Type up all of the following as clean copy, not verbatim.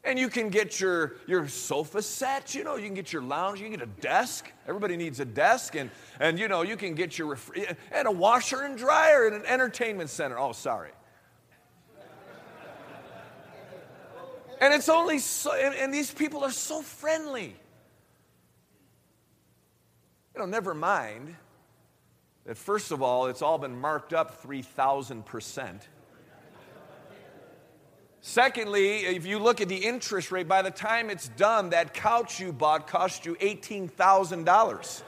And you can get your sofa set, you know, you can get your lounge, you can get a desk. Everybody needs a desk. And you know, you can get your and a washer and dryer and an entertainment center. Oh, sorry. And it's only so, and these people are so friendly. You know, never mind that first of all, it's all been marked up 3,000%. Secondly, if you look at the interest rate, by the time it's done, that couch you bought cost you $18,000.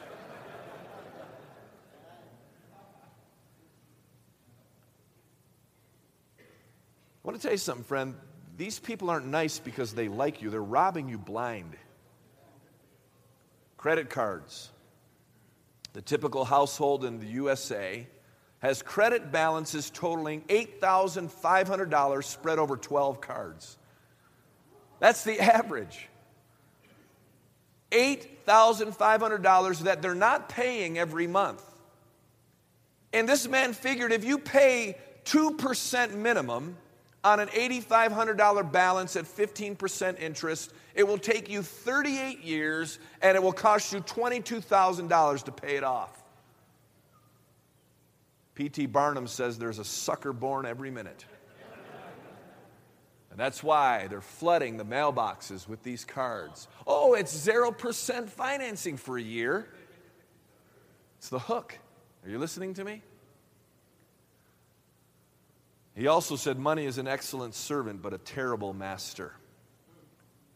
I want to tell you something, friend. These people aren't nice because they like you. They're robbing you blind. Credit cards. The typical household in the USA has credit balances totaling $8,500 spread over 12 cards. That's the average. $8,500 that they're not paying every month. And this man figured if you pay 2% minimum on an $8,500 balance at 15% interest, it will take you 38 years and it will cost you $22,000 to pay it off. P.T. Barnum says there's a sucker born every minute. And that's why they're flooding the mailboxes with these cards. Oh, it's 0% financing for a year. It's the hook. Are you listening to me? He also said money is an excellent servant but a terrible master.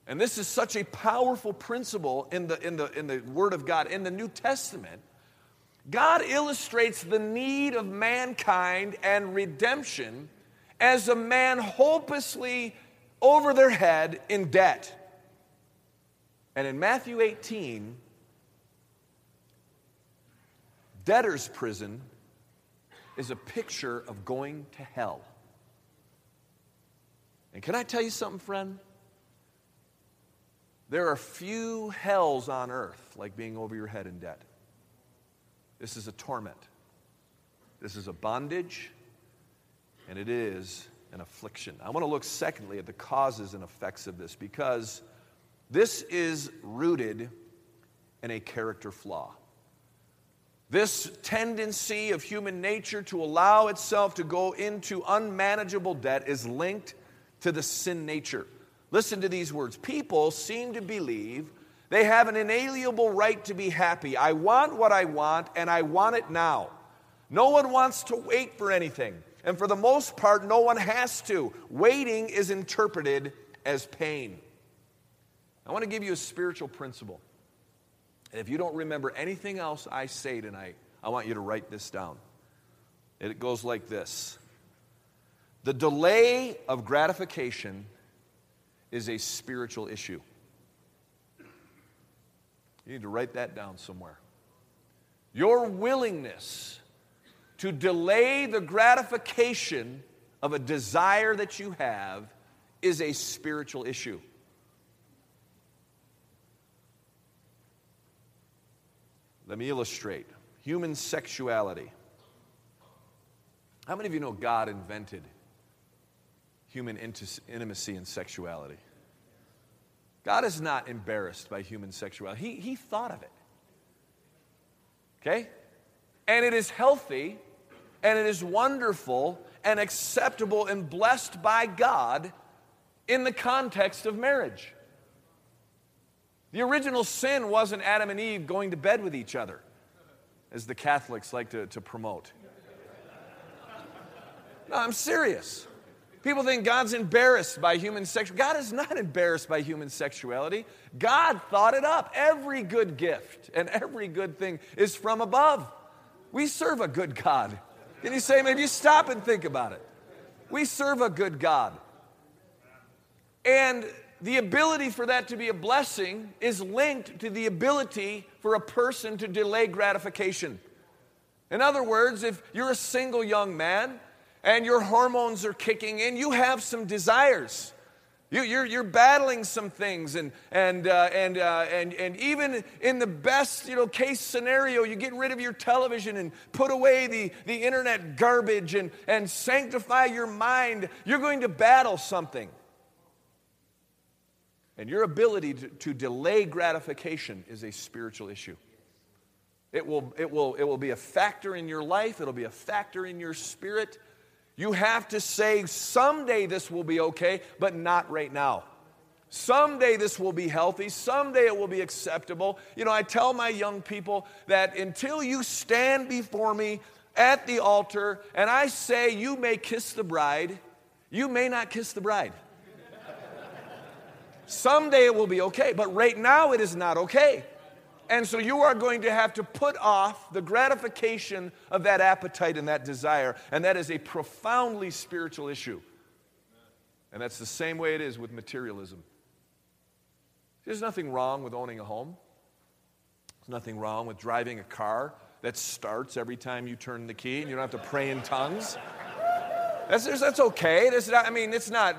And this is such a powerful principle in the Word of God. In the New Testament, God illustrates the need of mankind and redemption as a man hopelessly over their head in debt. And in Matthew 18, debtor's prison is a picture of going to hell. And can I tell you something, friend? There are few hells on earth like being over your head in debt. This is a torment. This is a bondage. And it is an affliction. I want to look secondly at the causes and effects of this, because this is rooted in a character flaw. This tendency of human nature to allow itself to go into unmanageable debt is linked to the sin nature. Listen to these words. People seem to believe they have an inalienable right to be happy. I want what I want, and I want it now. No one wants to wait for anything. And for the most part, no one has to. Waiting is interpreted as pain. I want to give you a spiritual principle. And if you don't remember anything else I say tonight, I want you to write this down. It goes like this. The delay of gratification is a spiritual issue. You need to write that down somewhere. Your willingness to delay the gratification of a desire that you have is a spiritual issue. Let me illustrate. Human sexuality. How many of you know God invented human intimacy and sexuality? God is not embarrassed by human sexuality. He thought of it. Okay? And it is healthy. And it is wonderful and acceptable and blessed by God in the context of marriage. The original sin wasn't Adam and Eve going to bed with each other, as the Catholics like to promote. No, I'm serious. People think God's embarrassed by human sexuality. God is not embarrassed by human sexuality. God thought it up. Every good gift and every good thing is from above. We serve a good God. Can you say, maybe you stop and think about it? We serve a good God. And the ability for that to be a blessing is linked to the ability for a person to delay gratification. In other words, if you're a single young man and your hormones are kicking in, you have some desires. You're battling some things, and even in the best case scenario, you get rid of your television and put away the internet garbage and sanctify your mind. You're going to battle something, and your ability to delay gratification is a spiritual issue. It will be a factor in your life. It'll be a factor in your spirit. You have to say, someday this will be okay, but not right now. Someday this will be healthy. Someday it will be acceptable. I tell my young people that until you stand before me at the altar and I say, you may kiss the bride, you may not kiss the bride. Someday it will be okay, but right now it is not okay. And so you are going to have to put off the gratification of that appetite and that desire. And that is a profoundly spiritual issue. And that's the same way it is with materialism. There's nothing wrong with owning a home. There's nothing wrong with driving a car that starts every time you turn the key and you don't have to pray in tongues. That's okay. It's not,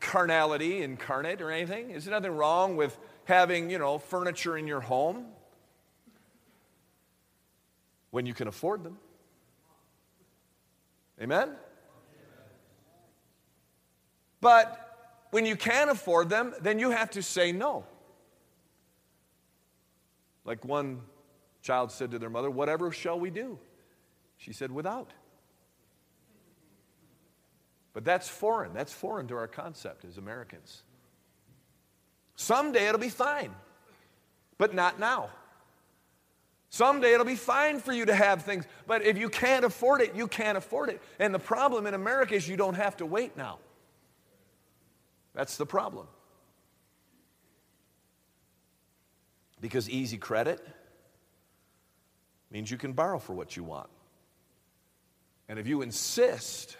carnality incarnate or anything. There's nothing wrong with having, furniture in your home when you can afford them. Amen? But when you can't afford them, then you have to say no. Like one child said to their mother, "Whatever shall we do?" She said, "Without." But that's foreign. That's foreign to our concept as Americans. Someday it'll be fine, but not now. Someday it'll be fine for you to have things, but if you can't afford it, you can't afford it. And the problem in America is you don't have to wait now. That's the problem. Because easy credit means you can borrow for what you want. And if you insist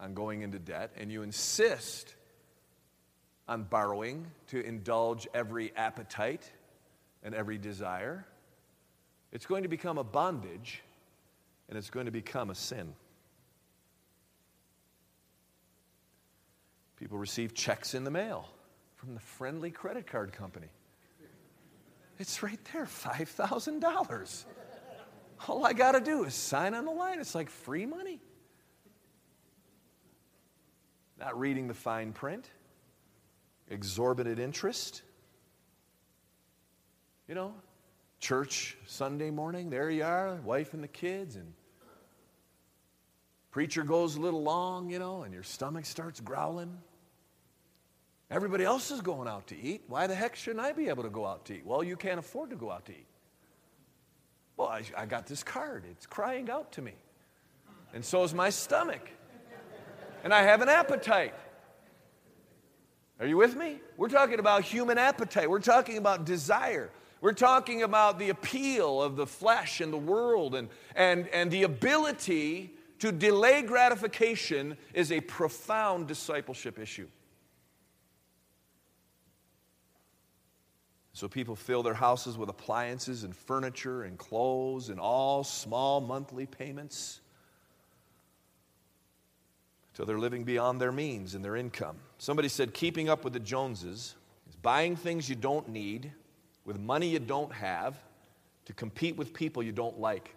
on going into debt and you insist on borrowing to indulge every appetite and every desire, it's going to become a bondage, and it's going to become a sin. People receive checks in the mail from the friendly credit card company. It's right there, $5,000. All I got to do is sign on the line. It's like free money. Not reading the fine print. Exorbitant interest. Church Sunday morning, there you are, wife and the kids, and preacher goes a little long, and your stomach starts growling. Everybody else is going out to eat. Why the heck shouldn't I be able to go out to eat? Well, you can't afford to go out to eat. Well, I got this card. It's crying out to me. And so is my stomach. And I have an appetite. Are you with me? We're talking about human appetite. We're talking about desire. We're talking about the appeal of the flesh and the world, and the ability to delay gratification is a profound discipleship issue. So people fill their houses with appliances and furniture and clothes and all small monthly payments till they're living beyond their means and their income. Somebody said keeping up with the Joneses is buying things you don't need with money you don't have to compete with people you don't like.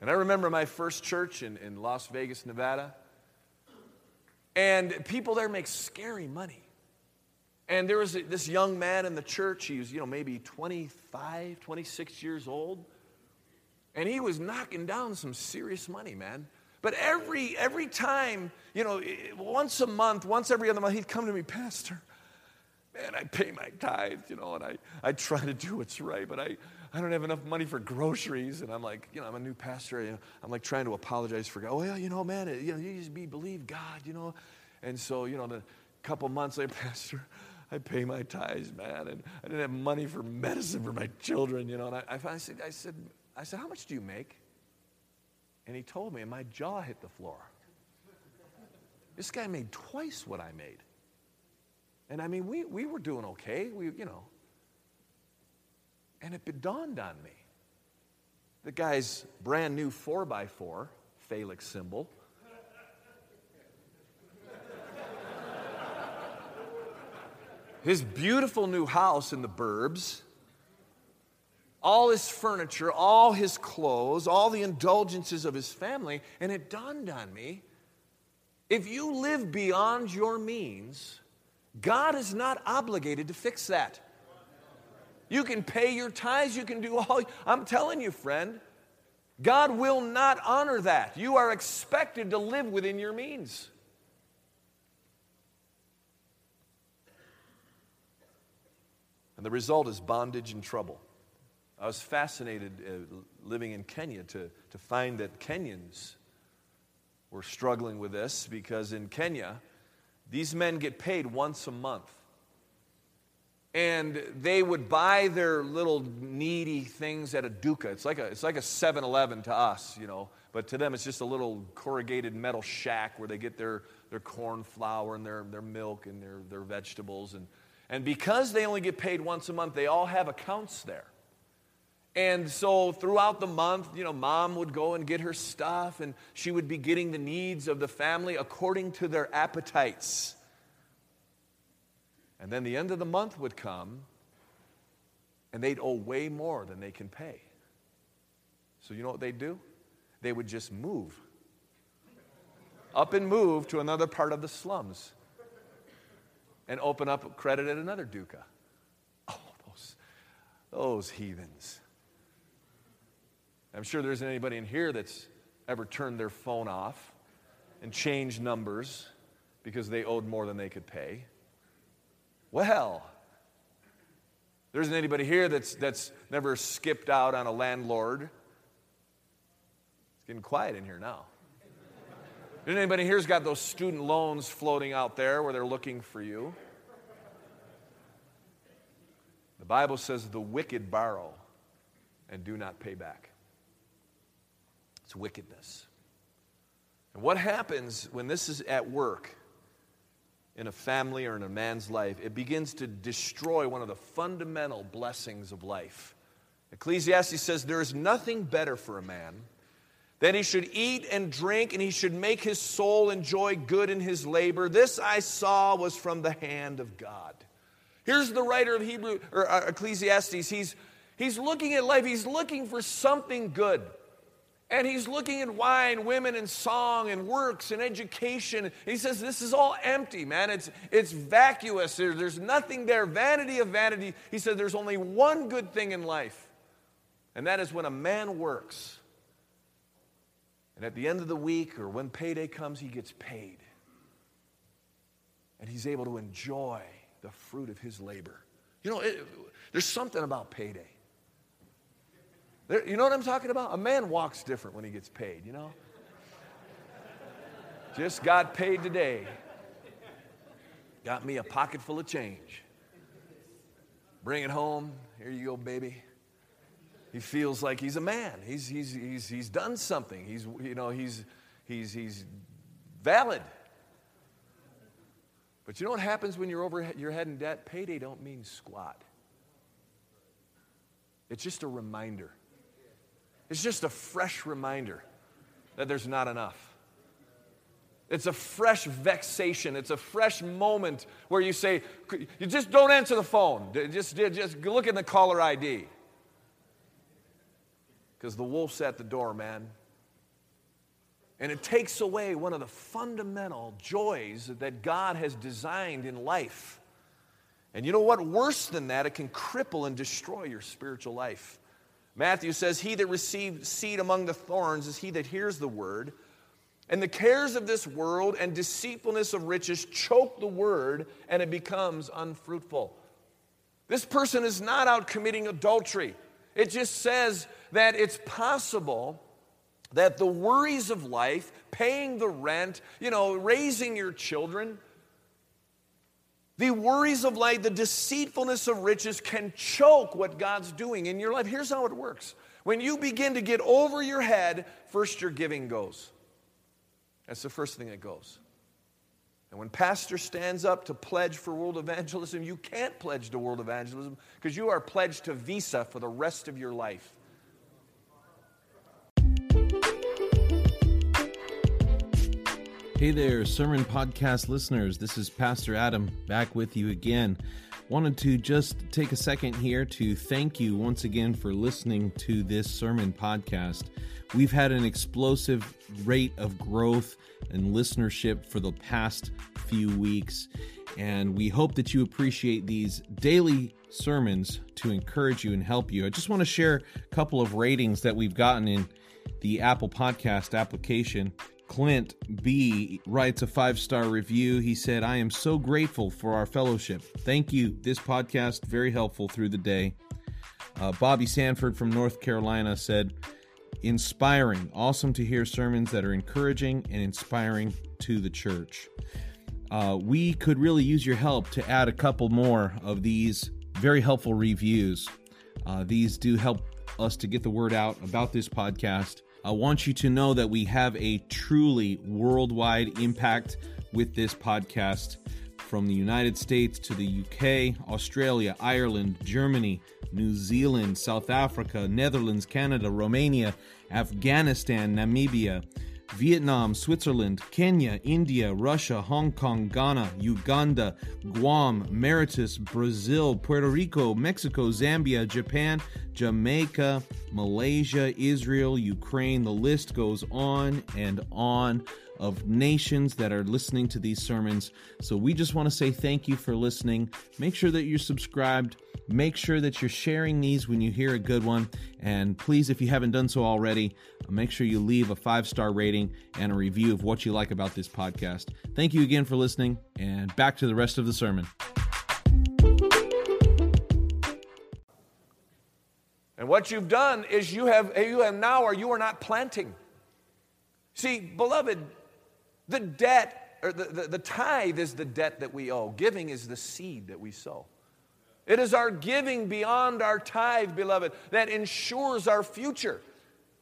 And I remember my first church in Las Vegas, Nevada, and people there make scary money. And there was this young man in the church. He was, maybe 25, 26 years old, and he was knocking down some serious money, man. But every time, once a month, once every other month, he'd come to me, "Pastor, and I pay my tithe, and I try to do what's right, but I don't have enough money for groceries." And I'm like, I'm a new pastor. I'm like trying to apologize for God. "Oh, yeah, man, you just believe God, . And so, the couple months later, "Pastor, I pay my tithes, man, and I didn't have money for medicine for my children, And I finally said, I said, "How much do you make?" And he told me, and my jaw hit the floor. This guy made twice what I made. And I mean, we were doing okay, we. And it dawned on me. The guy's brand new 4x4, phallic symbol. His beautiful new house in the burbs. All his furniture, all his clothes, all the indulgences of his family. And it dawned on me, if you live beyond your means, God is not obligated to fix that. You can pay your tithes, you can do all. I'm telling you, friend, God will not honor that. You are expected to live within your means. And the result is bondage and trouble. I was fascinated living in Kenya to find that Kenyans were struggling with this, because in Kenya, these men get paid once a month. and they would buy their little needy things at a duka. It's like a 7-Eleven to us, you know, but to them it's just a little corrugated metal shack where they get their corn flour and their milk and their vegetables. And because they only get paid once a month, they all have accounts there. And so throughout the month, you know, mom would go and get her stuff, and she would be getting the needs of the family according to their appetites. And then the end of the month would come, and they'd owe way more than they can pay. So you know what they'd do? They would just move. Up and move to another part of the slums and open up credit at another dukkah. Oh, those heathens. I'm sure there isn't anybody in here that's ever turned their phone off and changed numbers because they owed more than they could pay. Well, there isn't anybody here that's never skipped out on a landlord. It's getting quiet in here now. There isn't anybody here who's got those student loans floating out there where they're looking for you. The Bible says the wicked borrow and do not pay back. It's wickedness. And what happens when this is at work in a family or in a man's life? It begins to destroy one of the fundamental blessings of life. Ecclesiastes says there is nothing better for a man than he should eat and drink, and he should make his soul enjoy good in his labor. This I saw was from the hand of God. Here's the writer of Ecclesiastes. He's looking at life. He's looking for something good. And he's looking at wine, women, and song, and works, and education. And he says, this is all empty, man. It's vacuous. There's nothing there. Vanity of vanity. He said, there's only one good thing in life. And that is when a man works. And at the end of the week, or when payday comes, he gets paid. And he's able to enjoy the fruit of his labor. You know, there's something about payday. You know what I'm talking about? A man walks different when he gets paid, you know? Just got paid today. Got me a pocket full of change. Bring it home. Here you go, baby. He feels like he's a man. He's done something. He's valid. But you know what happens when you're over your head in debt? Payday don't mean squat. It's just a reminder. It's just a fresh reminder that there's not enough. It's a fresh vexation. It's a fresh moment where you say, you just don't answer the phone. Just look in the caller ID. Because the wolf's at the door, man. And it takes away one of the fundamental joys that God has designed in life. And you know what? Worse than that, it can cripple and destroy your spiritual life. Matthew says, he that received seed among the thorns is he that hears the word, and the cares of this world and deceitfulness of riches choke the word, and it becomes unfruitful. This person is not out committing adultery. It just says that it's possible that the worries of life, paying the rent, you know, raising your children, the worries of life, the deceitfulness of riches can choke what God's doing in your life. Here's how it works. When you begin to get over your head, first your giving goes. That's the first thing that goes. And when pastor stands up to pledge for world evangelism, you can't pledge to world evangelism because you are pledged to Visa for the rest of your life. Hey there, Sermon Podcast listeners. This is Pastor Adam back with you again. Wanted to just take a second here to thank you once again for listening to this sermon podcast. We've had an explosive rate of growth and listenership for the past few weeks, and we hope that you appreciate these daily sermons to encourage you and help you. I just want to share a couple of ratings that we've gotten in the Apple Podcast application. Clint B. writes a 5-star review. He said, I am so grateful for our fellowship. Thank you. This podcast, very helpful through the day. Bobby Sanford from North Carolina said, inspiring. Awesome to hear sermons that are encouraging and inspiring to the church. We could really use your help to add a couple more of these very helpful reviews. These do help us to get the word out about this podcast. I want you to know that we have a truly worldwide impact with this podcast, from the United States to the UK, Australia, Ireland, Germany, New Zealand, South Africa, Netherlands, Canada, Romania, Afghanistan, Namibia, Vietnam, Switzerland, Kenya, India, Russia, Hong Kong, Ghana, Uganda, Guam, Mauritius, Brazil, Puerto Rico, Mexico, Zambia, Japan, Jamaica, Malaysia, Israel, Ukraine. The list goes on and on of nations that are listening to these sermons. So we just want to say thank you for listening. Make sure that you're subscribed. Make sure that you're sharing these when you hear a good one. And please, if you haven't done so already, make sure you leave a 5-star rating and a review of what you like about this podcast. Thank you again for listening, and back to the rest of the sermon. And what you've done is you are not planting. See, beloved, the debt, or the tithe is the debt that we owe. Giving is the seed that we sow. It is our giving beyond our tithe, beloved, that ensures our future.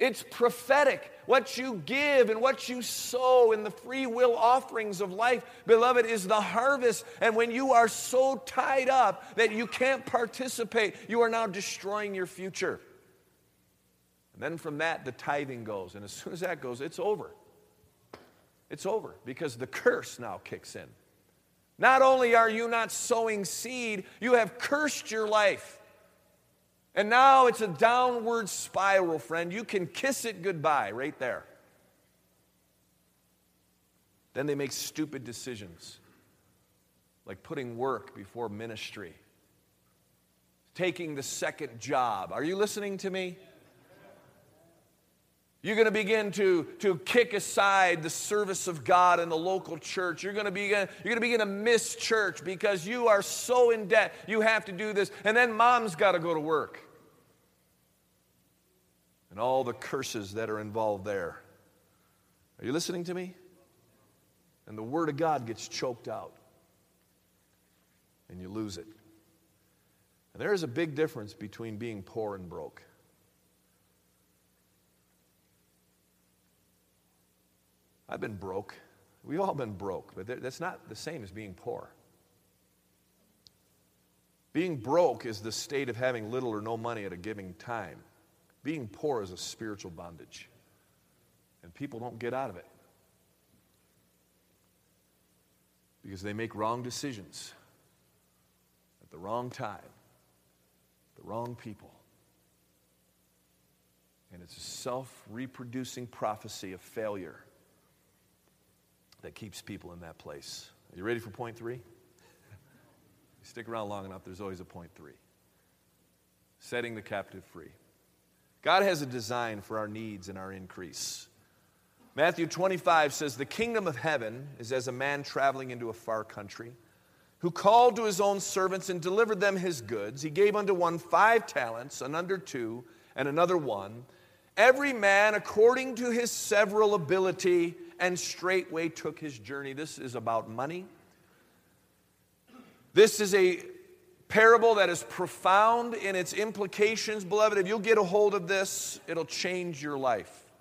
It's prophetic. What you give and what you sow in the free will offerings of life, beloved, is the harvest. And when you are so tied up that you can't participate, you are now destroying your future. And then from that, the tithing goes. And as soon as that goes, it's over. It's over, because the curse now kicks in. Not only are you not sowing seed, you have cursed your life. And now it's a downward spiral, friend. You can kiss it goodbye right there. Then they make stupid decisions, like putting work before ministry, taking the second job. Are you listening to me? You're going to begin to kick aside the service of God in the local church. You're going to begin to miss church because you are so in debt. You have to do this. And then mom's got to go to work. And all the curses that are involved there. Are you listening to me? And the word of God gets choked out. And you lose it. And there is a big difference between being poor and broke. I've been broke. We've all been broke, but that's not the same as being poor. Being broke is the state of having little or no money at a given time. Being poor is a spiritual bondage, and people don't get out of it because they make wrong decisions at the wrong time, the wrong people. And it's a self-reproducing prophecy of failure that keeps people in that place. Are you ready for point three? You stick around long enough, there's always a point three. Setting the captive free. God has a design for our needs and our increase. Matthew 25 says, "The kingdom of heaven is as a man traveling into a far country, who called to his own servants and delivered them his goods. He gave unto one 5 talents, another 2, and another 1, every man according to his several ability, and straightway took his journey." This is about money. This is a parable that is profound in its implications. Beloved, if you'll get a hold of this, it'll change your life.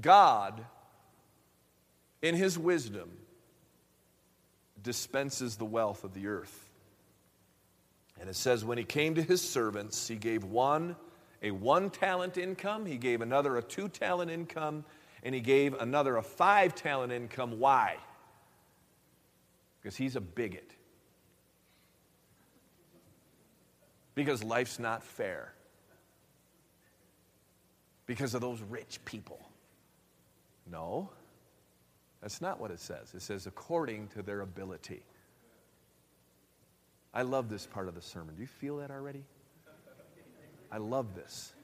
God, in his wisdom, dispenses the wealth of the earth. And it says, when he came to his servants, he gave one a 1-talent income, he gave another a 2-talent income, and he gave another a 5-talent income. Why? Because he's a bigot. Because life's not fair. Because of those rich people. No, that's not what it says. It says according to their ability. I love this part of the sermon. Do you feel that already? I love this.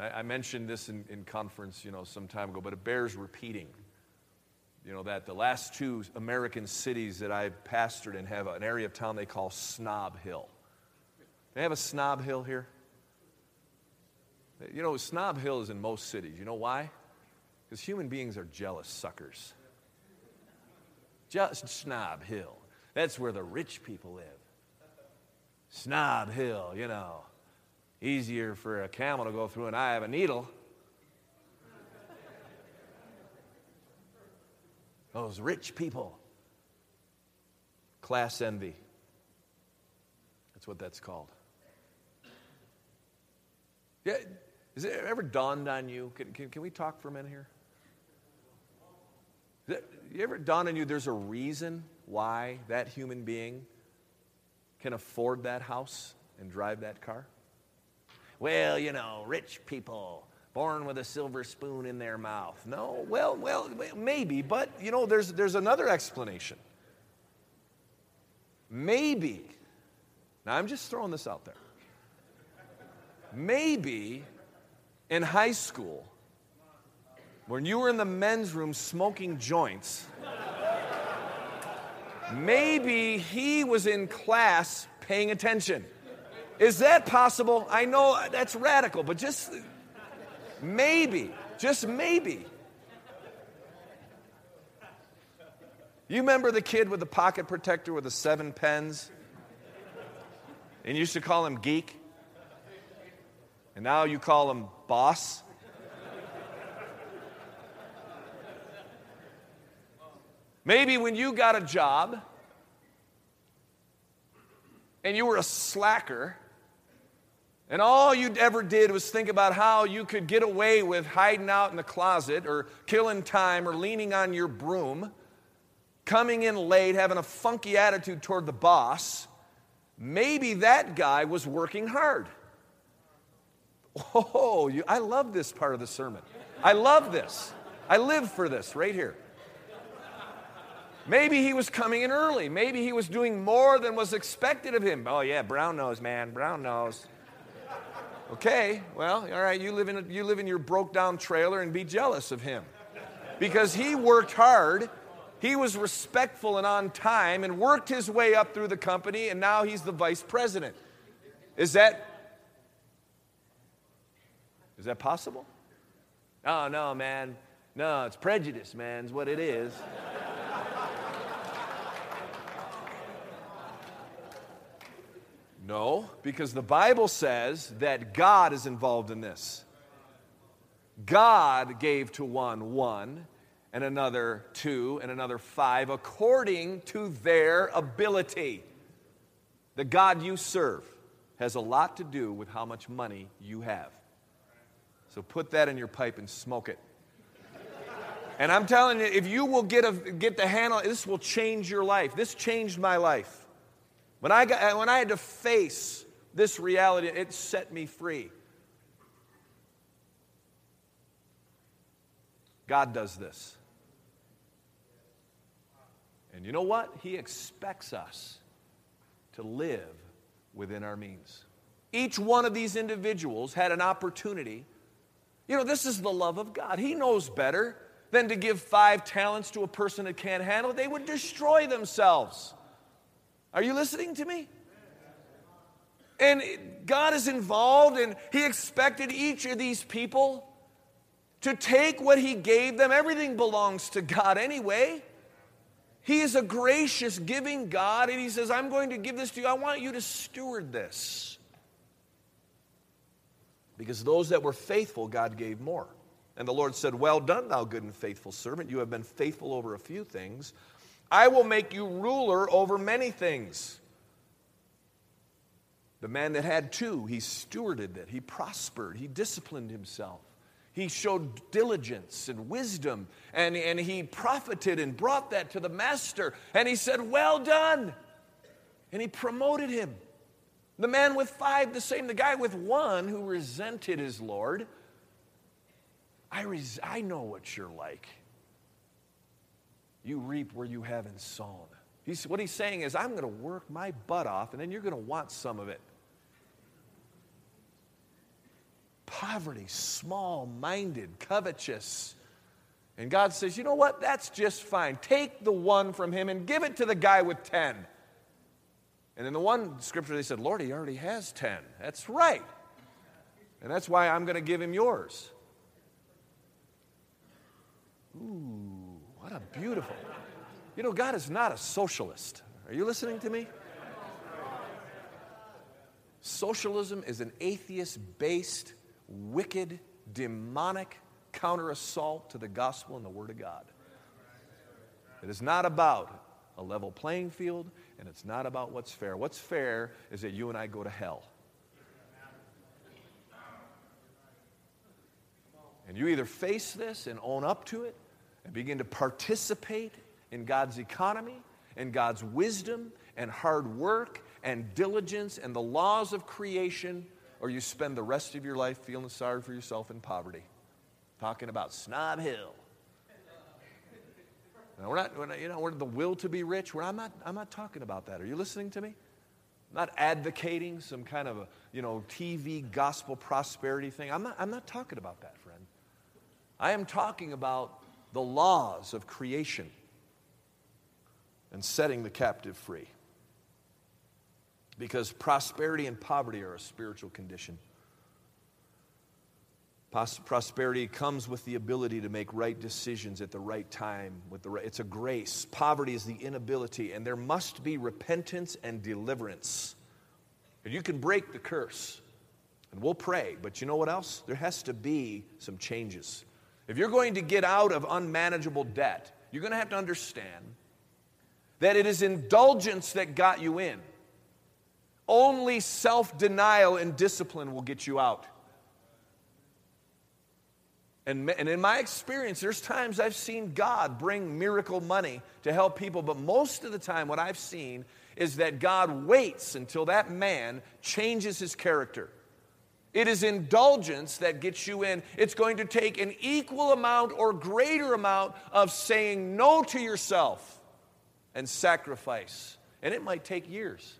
I mentioned this in conference, some time ago, but it bears repeating, that the last 2 American cities that I've pastored in have an area of town they call Snob Hill. They have a Snob Hill here? Snob Hill is in most cities. You know why? Because human beings are jealous suckers. Just Snob Hill. That's where the rich people live. Snob Hill, you know. Easier for a camel to go through an eye of a needle. Those rich people. Class envy. That's what that's called. Yeah, has it ever dawned on you? Can we talk for a minute here? Has it ever dawned on you there's a reason why that human being can afford that house and drive that car? Well, you know, rich people, born with a silver spoon in their mouth. No, well, maybe, but, you know, there's another explanation. Maybe, now I'm just throwing this out there. Maybe in high school, when you were in the men's room smoking joints, maybe he was in class paying attention. Is that possible? I know that's radical, but just maybe, just maybe. You remember the kid with the pocket protector with the 7 pens? And you used to call him Geek? And now you call him Boss? Maybe when you got a job and you were a slacker and all you ever did was think about how you could get away with hiding out in the closet or killing time or leaning on your broom, coming in late, having a funky attitude toward the boss, maybe that guy was working hard. Oh, I love this part of the sermon. I love this. I live for this right here. Maybe he was coming in early. Maybe he was doing more than was expected of him. Oh, yeah, brown nose, man, brown nose. Okay, well, all right, you live in your broke-down trailer and be jealous of him because he worked hard. He was respectful and on time and worked his way up through the company, and now he's the vice president. Is that possible? Oh, no, man. No, it's prejudice, man, is what it is. No, because the Bible says that God is involved in this. God gave to one, and another 2, and another 5, according to their ability. The God you serve has a lot to do with how much money you have. So put that in your pipe and smoke it. And I'm telling you, if you will get the handle, this will change your life. This changed my life. When I had to face this reality, it set me free. God does this. And you know what? He expects us to live within our means. Each one of these individuals had an opportunity. You know, this is the love of God. He knows better than to give 5 talents to a person that can't handle it. They would destroy themselves. Are you listening to me? And God is involved, and He expected each of these people to take what He gave them. Everything belongs to God anyway. He is a gracious, giving God, and He says, I'm going to give this to you. I want you to steward this. Because those that were faithful, God gave more. And the Lord said, well done, thou good and faithful servant. You have been faithful over a few things. I will make you ruler over many things. The man that had 2, he stewarded it. He prospered. He disciplined himself. He showed diligence and wisdom, and he profited and brought that to the master. And he said, well done. And he promoted him. The man with 5, the same. The guy with 1 who resented his Lord. I know what you're like. You reap where you haven't sown. What he's saying is, I'm going to work my butt off, and then you're going to want some of it. Poverty, small-minded, covetous. And God says, you know what? That's just fine. Take the 1 from him and give it to the guy with 10. And in the one scripture, they said, Lord, he already has 10. That's right. And that's why I'm going to give him yours. Ooh, what a beautiful. You know, God is not a socialist. Are you listening to me? Socialism is an atheist-based, wicked, demonic counter-assault to the gospel and the Word of God. It is not about a level playing field, and it's not about what's fair. What's fair is that you and I go to hell. And you either face this and own up to it and begin to participate in God's economy and God's wisdom and hard work and diligence and the laws of creation, or you spend the rest of your life feeling sorry for yourself in poverty. Talking about Snob Hill. Now, we're the will to be rich. I'm not talking about that. Are you listening to me? I'm not advocating some kind of a, TV gospel prosperity thing. I'm not talking about that, friend. I am talking about the laws of creation and setting the captive free. Because prosperity and poverty are a spiritual condition. Prosperity comes with the ability to make right decisions at the right time. It's a grace. Poverty is the inability, and there must be repentance and deliverance. And you can break the curse, and we'll pray, but you know what else? There has to be some changes. If you're going to get out of unmanageable debt, you're going to have to understand that it is indulgence that got you in. Only self-denial and discipline will get you out. And in my experience, there's times I've seen God bring miracle money to help people, but most of the time what I've seen is that God waits until that man changes his character. It is indulgence that gets you in. It's going to take an equal amount or greater amount of saying no to yourself and sacrifice. And it might take years.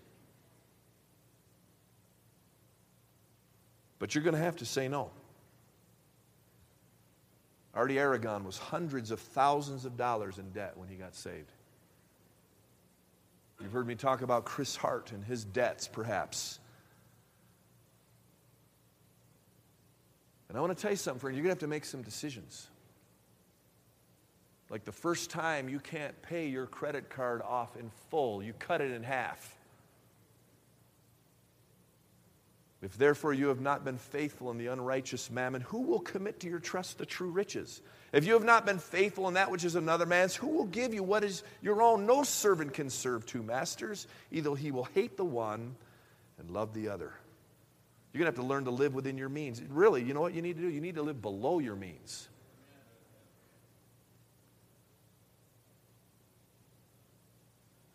But you're going to have to say no. Artie Aragon was hundreds of thousands of dollars in debt when he got saved. You've heard me talk about Chris Hart and his debts, perhaps. And I want to tell you something, friend. You're going to have to make some decisions. Like the first time you can't pay your credit card off in full, you cut it in half. If therefore you have not been faithful in the unrighteous mammon, who will commit to your trust the true riches? If you have not been faithful in that which is another man's, who will give you what is your own? No servant can serve two masters. Either he will hate the one and love the other. You're going to have to learn to live within your means. Really, you know what you need to do? You need to live below your means.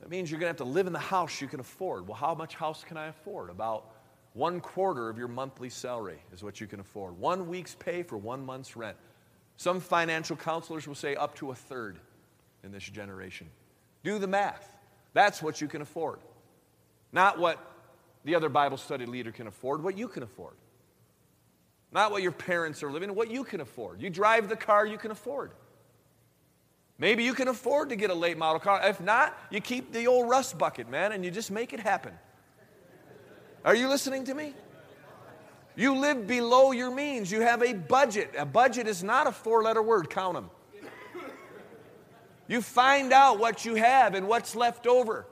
That means you're going to have to live in the house you can afford. Well, how much house can I afford? About 1/4 of your monthly salary is what you can afford. 1 week's pay for 1 month's rent. Some financial counselors will say up to 1/3 in this generation. Do the math. That's what you can afford. Not what the other Bible study leader can afford, what you can afford. Not what your parents are living, what you can afford. You drive the car you can afford. Maybe you can afford to get a late model car. If not, you keep the old rust bucket, man, and you just make it happen. Are you listening to me? You live below your means. You have a budget. A budget is not a four-letter word. Count them. You find out what you have and what's left over.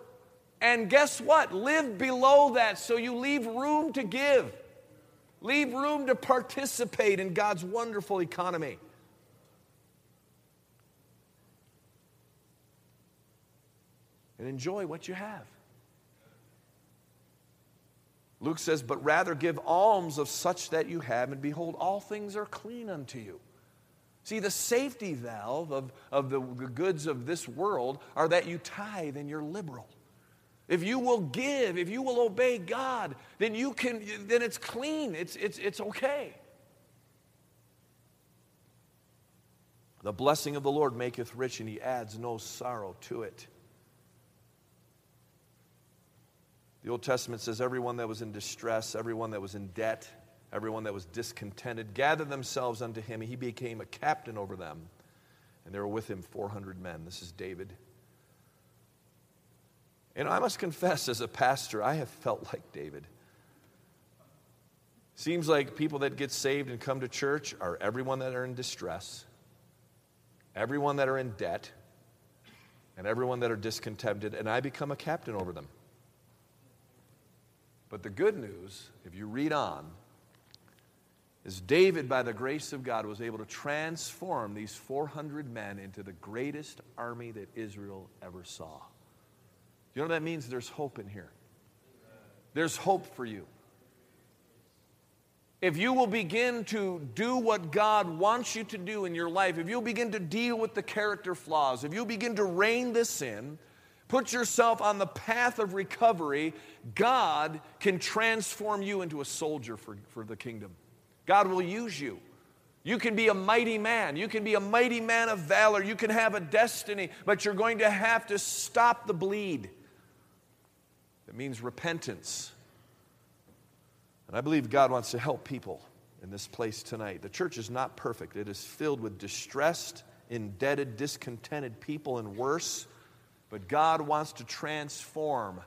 And guess what? Live below that so you leave room to give. Leave room to participate in God's wonderful economy. And enjoy what you have. Luke says, but rather give alms of such that you have, and behold, all things are clean unto you. See, the safety valve of the goods of this world are that you tithe and you're liberal. If you will give, if you will obey God, then you can. Then it's clean. It's okay. The blessing of the Lord maketh rich, and he adds no sorrow to it. The Old Testament says everyone that was in distress, everyone that was in debt, everyone that was discontented, gathered themselves unto him, and he became a captain over them. And there were with him 400 men. This is David. And I must confess, as a pastor, I have felt like David. Seems like people that get saved and come to church are everyone that are in distress, everyone that are in debt, and everyone that are discontented, and I become a captain over them. But the good news, if you read on, is David, by the grace of God, was able to transform these 400 men into the greatest army that Israel ever saw. You know what that means? There's hope in here. There's hope for you. If you will begin to do what God wants you to do in your life, if you'll begin to deal with the character flaws, if you begin to rein this in, put yourself on the path of recovery, God can transform you into a soldier for the kingdom. God will use you. You can be a mighty man. You can be a mighty man of valor. You can have a destiny, but you're going to have to stop the bleed. That means repentance. And I believe God wants to help people in this place tonight. The church is not perfect. It is filled with distressed, indebted, discontented people and worse. But God wants to transform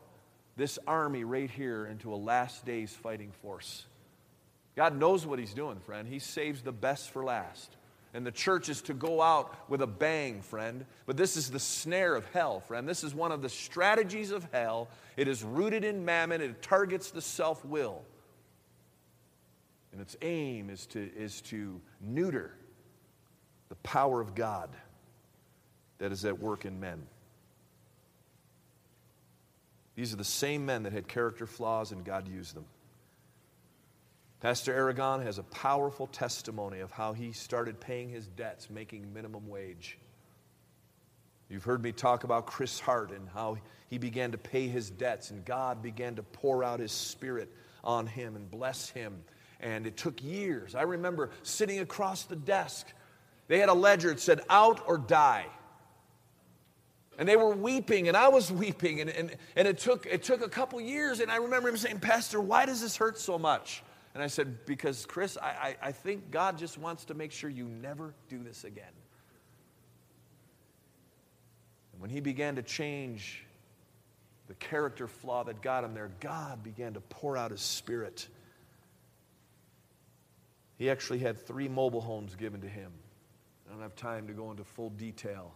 this army right here into a last days fighting force. God knows what he's doing, friend. He saves the best for last. And the church is to go out with a bang, friend. But this is the snare of hell, friend. This is one of the strategies of hell. It is rooted in mammon. It targets the self-will. And its aim is to neuter the power of God that is at work in men. These are the same men that had character flaws, and God used them. Pastor Aragon has a powerful testimony of how he started paying his debts, making minimum wage. You've heard me talk about Chris Hart and how he began to pay his debts, and God began to pour out his Spirit on him and bless him. And it took years. I remember sitting across the desk. They had a ledger that said, out or die. And they were weeping, and I was weeping. And it took a couple years. And I remember him saying, Pastor, why does this hurt so much? And I said, because, Chris, I think God just wants to make sure you never do this again. And when he began to change the character flaw that got him there, God began to pour out his Spirit. He actually had 3 mobile homes given to him. I don't have time to go into full detail.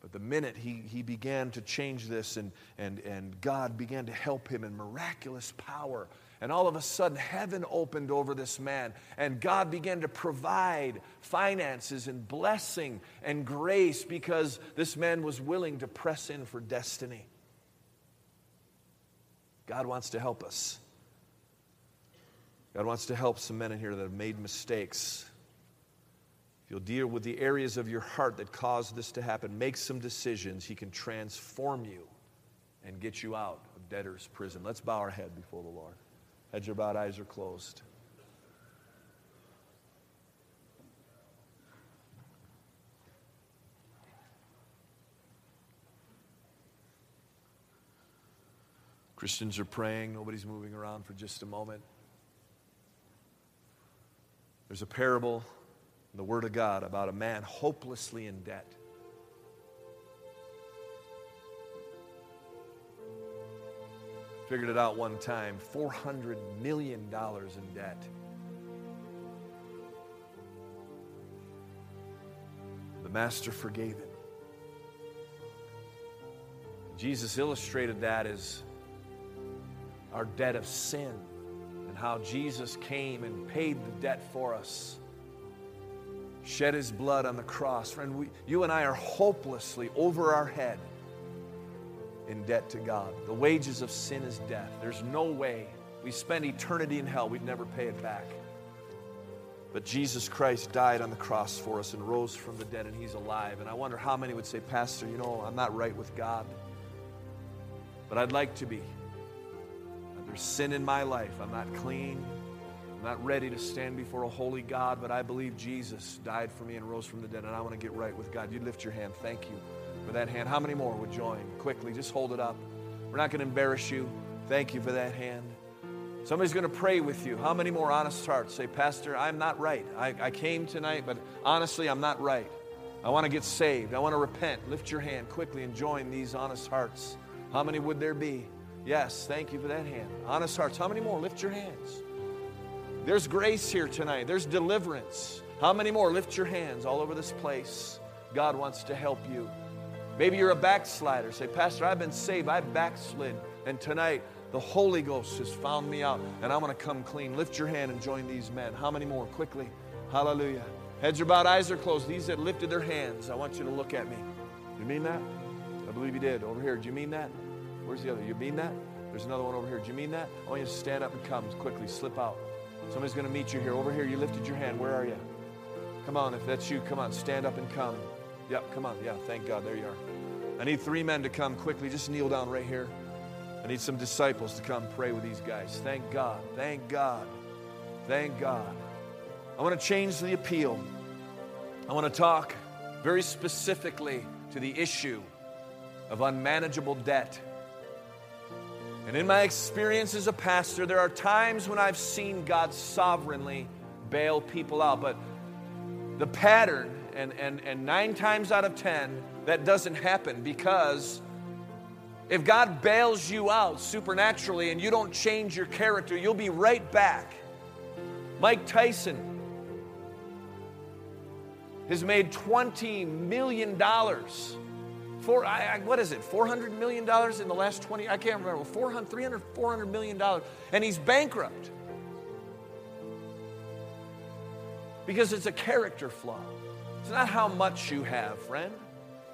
But the minute he began to change this and God began to help him in miraculous power, and all of a sudden heaven opened over this man, and God began to provide finances and blessing and grace because this man was willing to press in for destiny. God wants to help us. God wants to help some men in here that have made mistakes. If you'll deal with the areas of your heart that caused this to happen, make some decisions, he can transform you and get you out of debtor's prison. Let's bow our head before the Lord. Heads are bowed, eyes are closed. Christians are praying. Nobody's moving around for just a moment. There's a parable in the Word of God about a man hopelessly in debt. Figured it out one time, $400 million in debt. The master forgave him. Jesus illustrated that as our debt of sin. And how Jesus came and paid the debt for us, shed his blood on the cross. Friend, you and I are hopelessly over our head in debt to God. The wages of sin is death. There's no way. We spend eternity in hell. We'd never pay it back. But Jesus Christ died on the cross for us and rose from the dead, and he's alive. And I wonder how many would say, Pastor, you know, I'm not right with God, but I'd like to be. There's sin in my life. I'm not clean. I'm not ready to stand before a holy God, but I believe Jesus died for me and rose from the dead, and I want to get right with God. You lift your hand. Thank you for that hand. How many more would join? Quickly, just hold it up. We're not going to embarrass you. Thank you for that hand. Somebody's going to pray with you. How many more honest hearts say, Pastor, I'm not right. I came tonight, but honestly, I'm not right. I want to get saved. I want to repent. Lift your hand quickly and join these honest hearts. How many would there be? Yes, thank you for that hand. Honest hearts. How many more? Lift your hands. There's grace here tonight. There's deliverance. How many more? Lift your hands all over this place. God wants to help you. Maybe you're a backslider. Say, Pastor, I've been saved. I backslid. And tonight, The Holy Ghost has found me out, and I'm going to come clean. Lift your hand and join these men. How many more? Quickly. Hallelujah. Heads are bowed, eyes are closed. These that lifted their hands, I want you to look at me. You mean that? I believe you did. Over here, do you mean that? Where's the other? You mean that? There's another one over here. Do you mean that? I want you to stand up and come quickly. Slip out. Somebody's going to meet you here. Over here, you lifted your hand. Where are you? Come on, if that's you, come on. Stand up and come. Yep, come on. Yeah, thank God. There you are. I need three men to come quickly. Just kneel down right here. I need some disciples to come pray with these guys. Thank God. Thank God. Thank God. I want to change the appeal. I want to talk very specifically to the issue of unmanageable debt. And in my experience as a pastor, there are times when I've seen God sovereignly bail people out. But the pattern, and 9 times out of 10, that doesn't happen, because if God bails you out supernaturally and you don't change your character, you'll be right back. Mike Tyson has made $20 million. What is it, $400 million in the last 20? I can't remember. $400 million. And he's bankrupt because it's a character flaw. It's not how much you have, friend.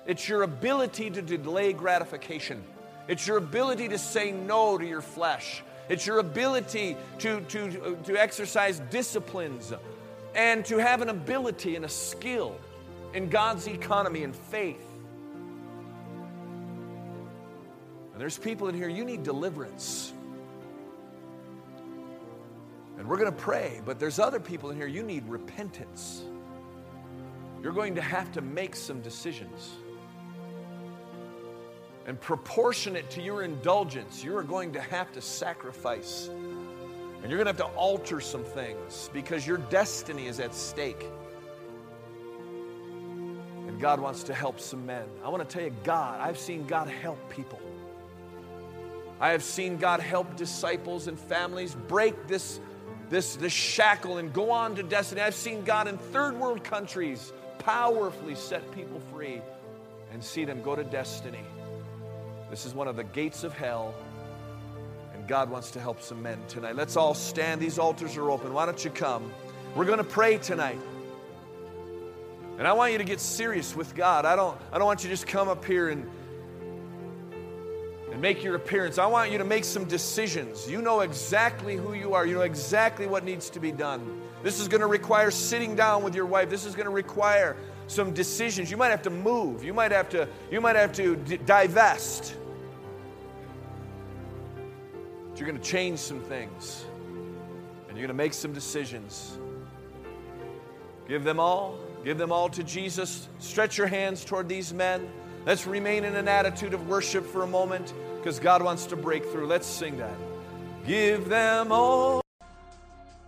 It's your ability to delay gratification. It's your ability to say no to your flesh. It's your ability to exercise disciplines and to have an ability and a skill in God's economy and faith. And there's people in here, you need deliverance. And we're going to pray, but there's other people in here, you need repentance. You're going to have to make some decisions. And proportionate to your indulgence, you are going to have to sacrifice. And you're going to have to alter some things because your destiny is at stake. And God wants to help some men. I want to tell you, I've seen God help people. I have seen God help disciples and families break this shackle and go on to destiny. I've seen God in third world countries powerfully set people free and see them go to destiny. This is one of the gates of hell, and God wants to help some men tonight. Let's all stand. These altars are open. Why don't you come? We're going to pray tonight. And I want you to get serious with God. I don't want you to just come up here and make your appearance. I want you to make some decisions. You know exactly who you are. You know exactly what needs to be done. This is going to require sitting down with your wife. This is going to require some decisions. You might have to move. You might have to divest. But you're going to change some things. And you're going to make some decisions. Give them all to Jesus. Stretch your hands toward these men. Let's remain in an attitude of worship for a moment, because God wants to break through. Let's sing that. Give them all.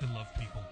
and love people.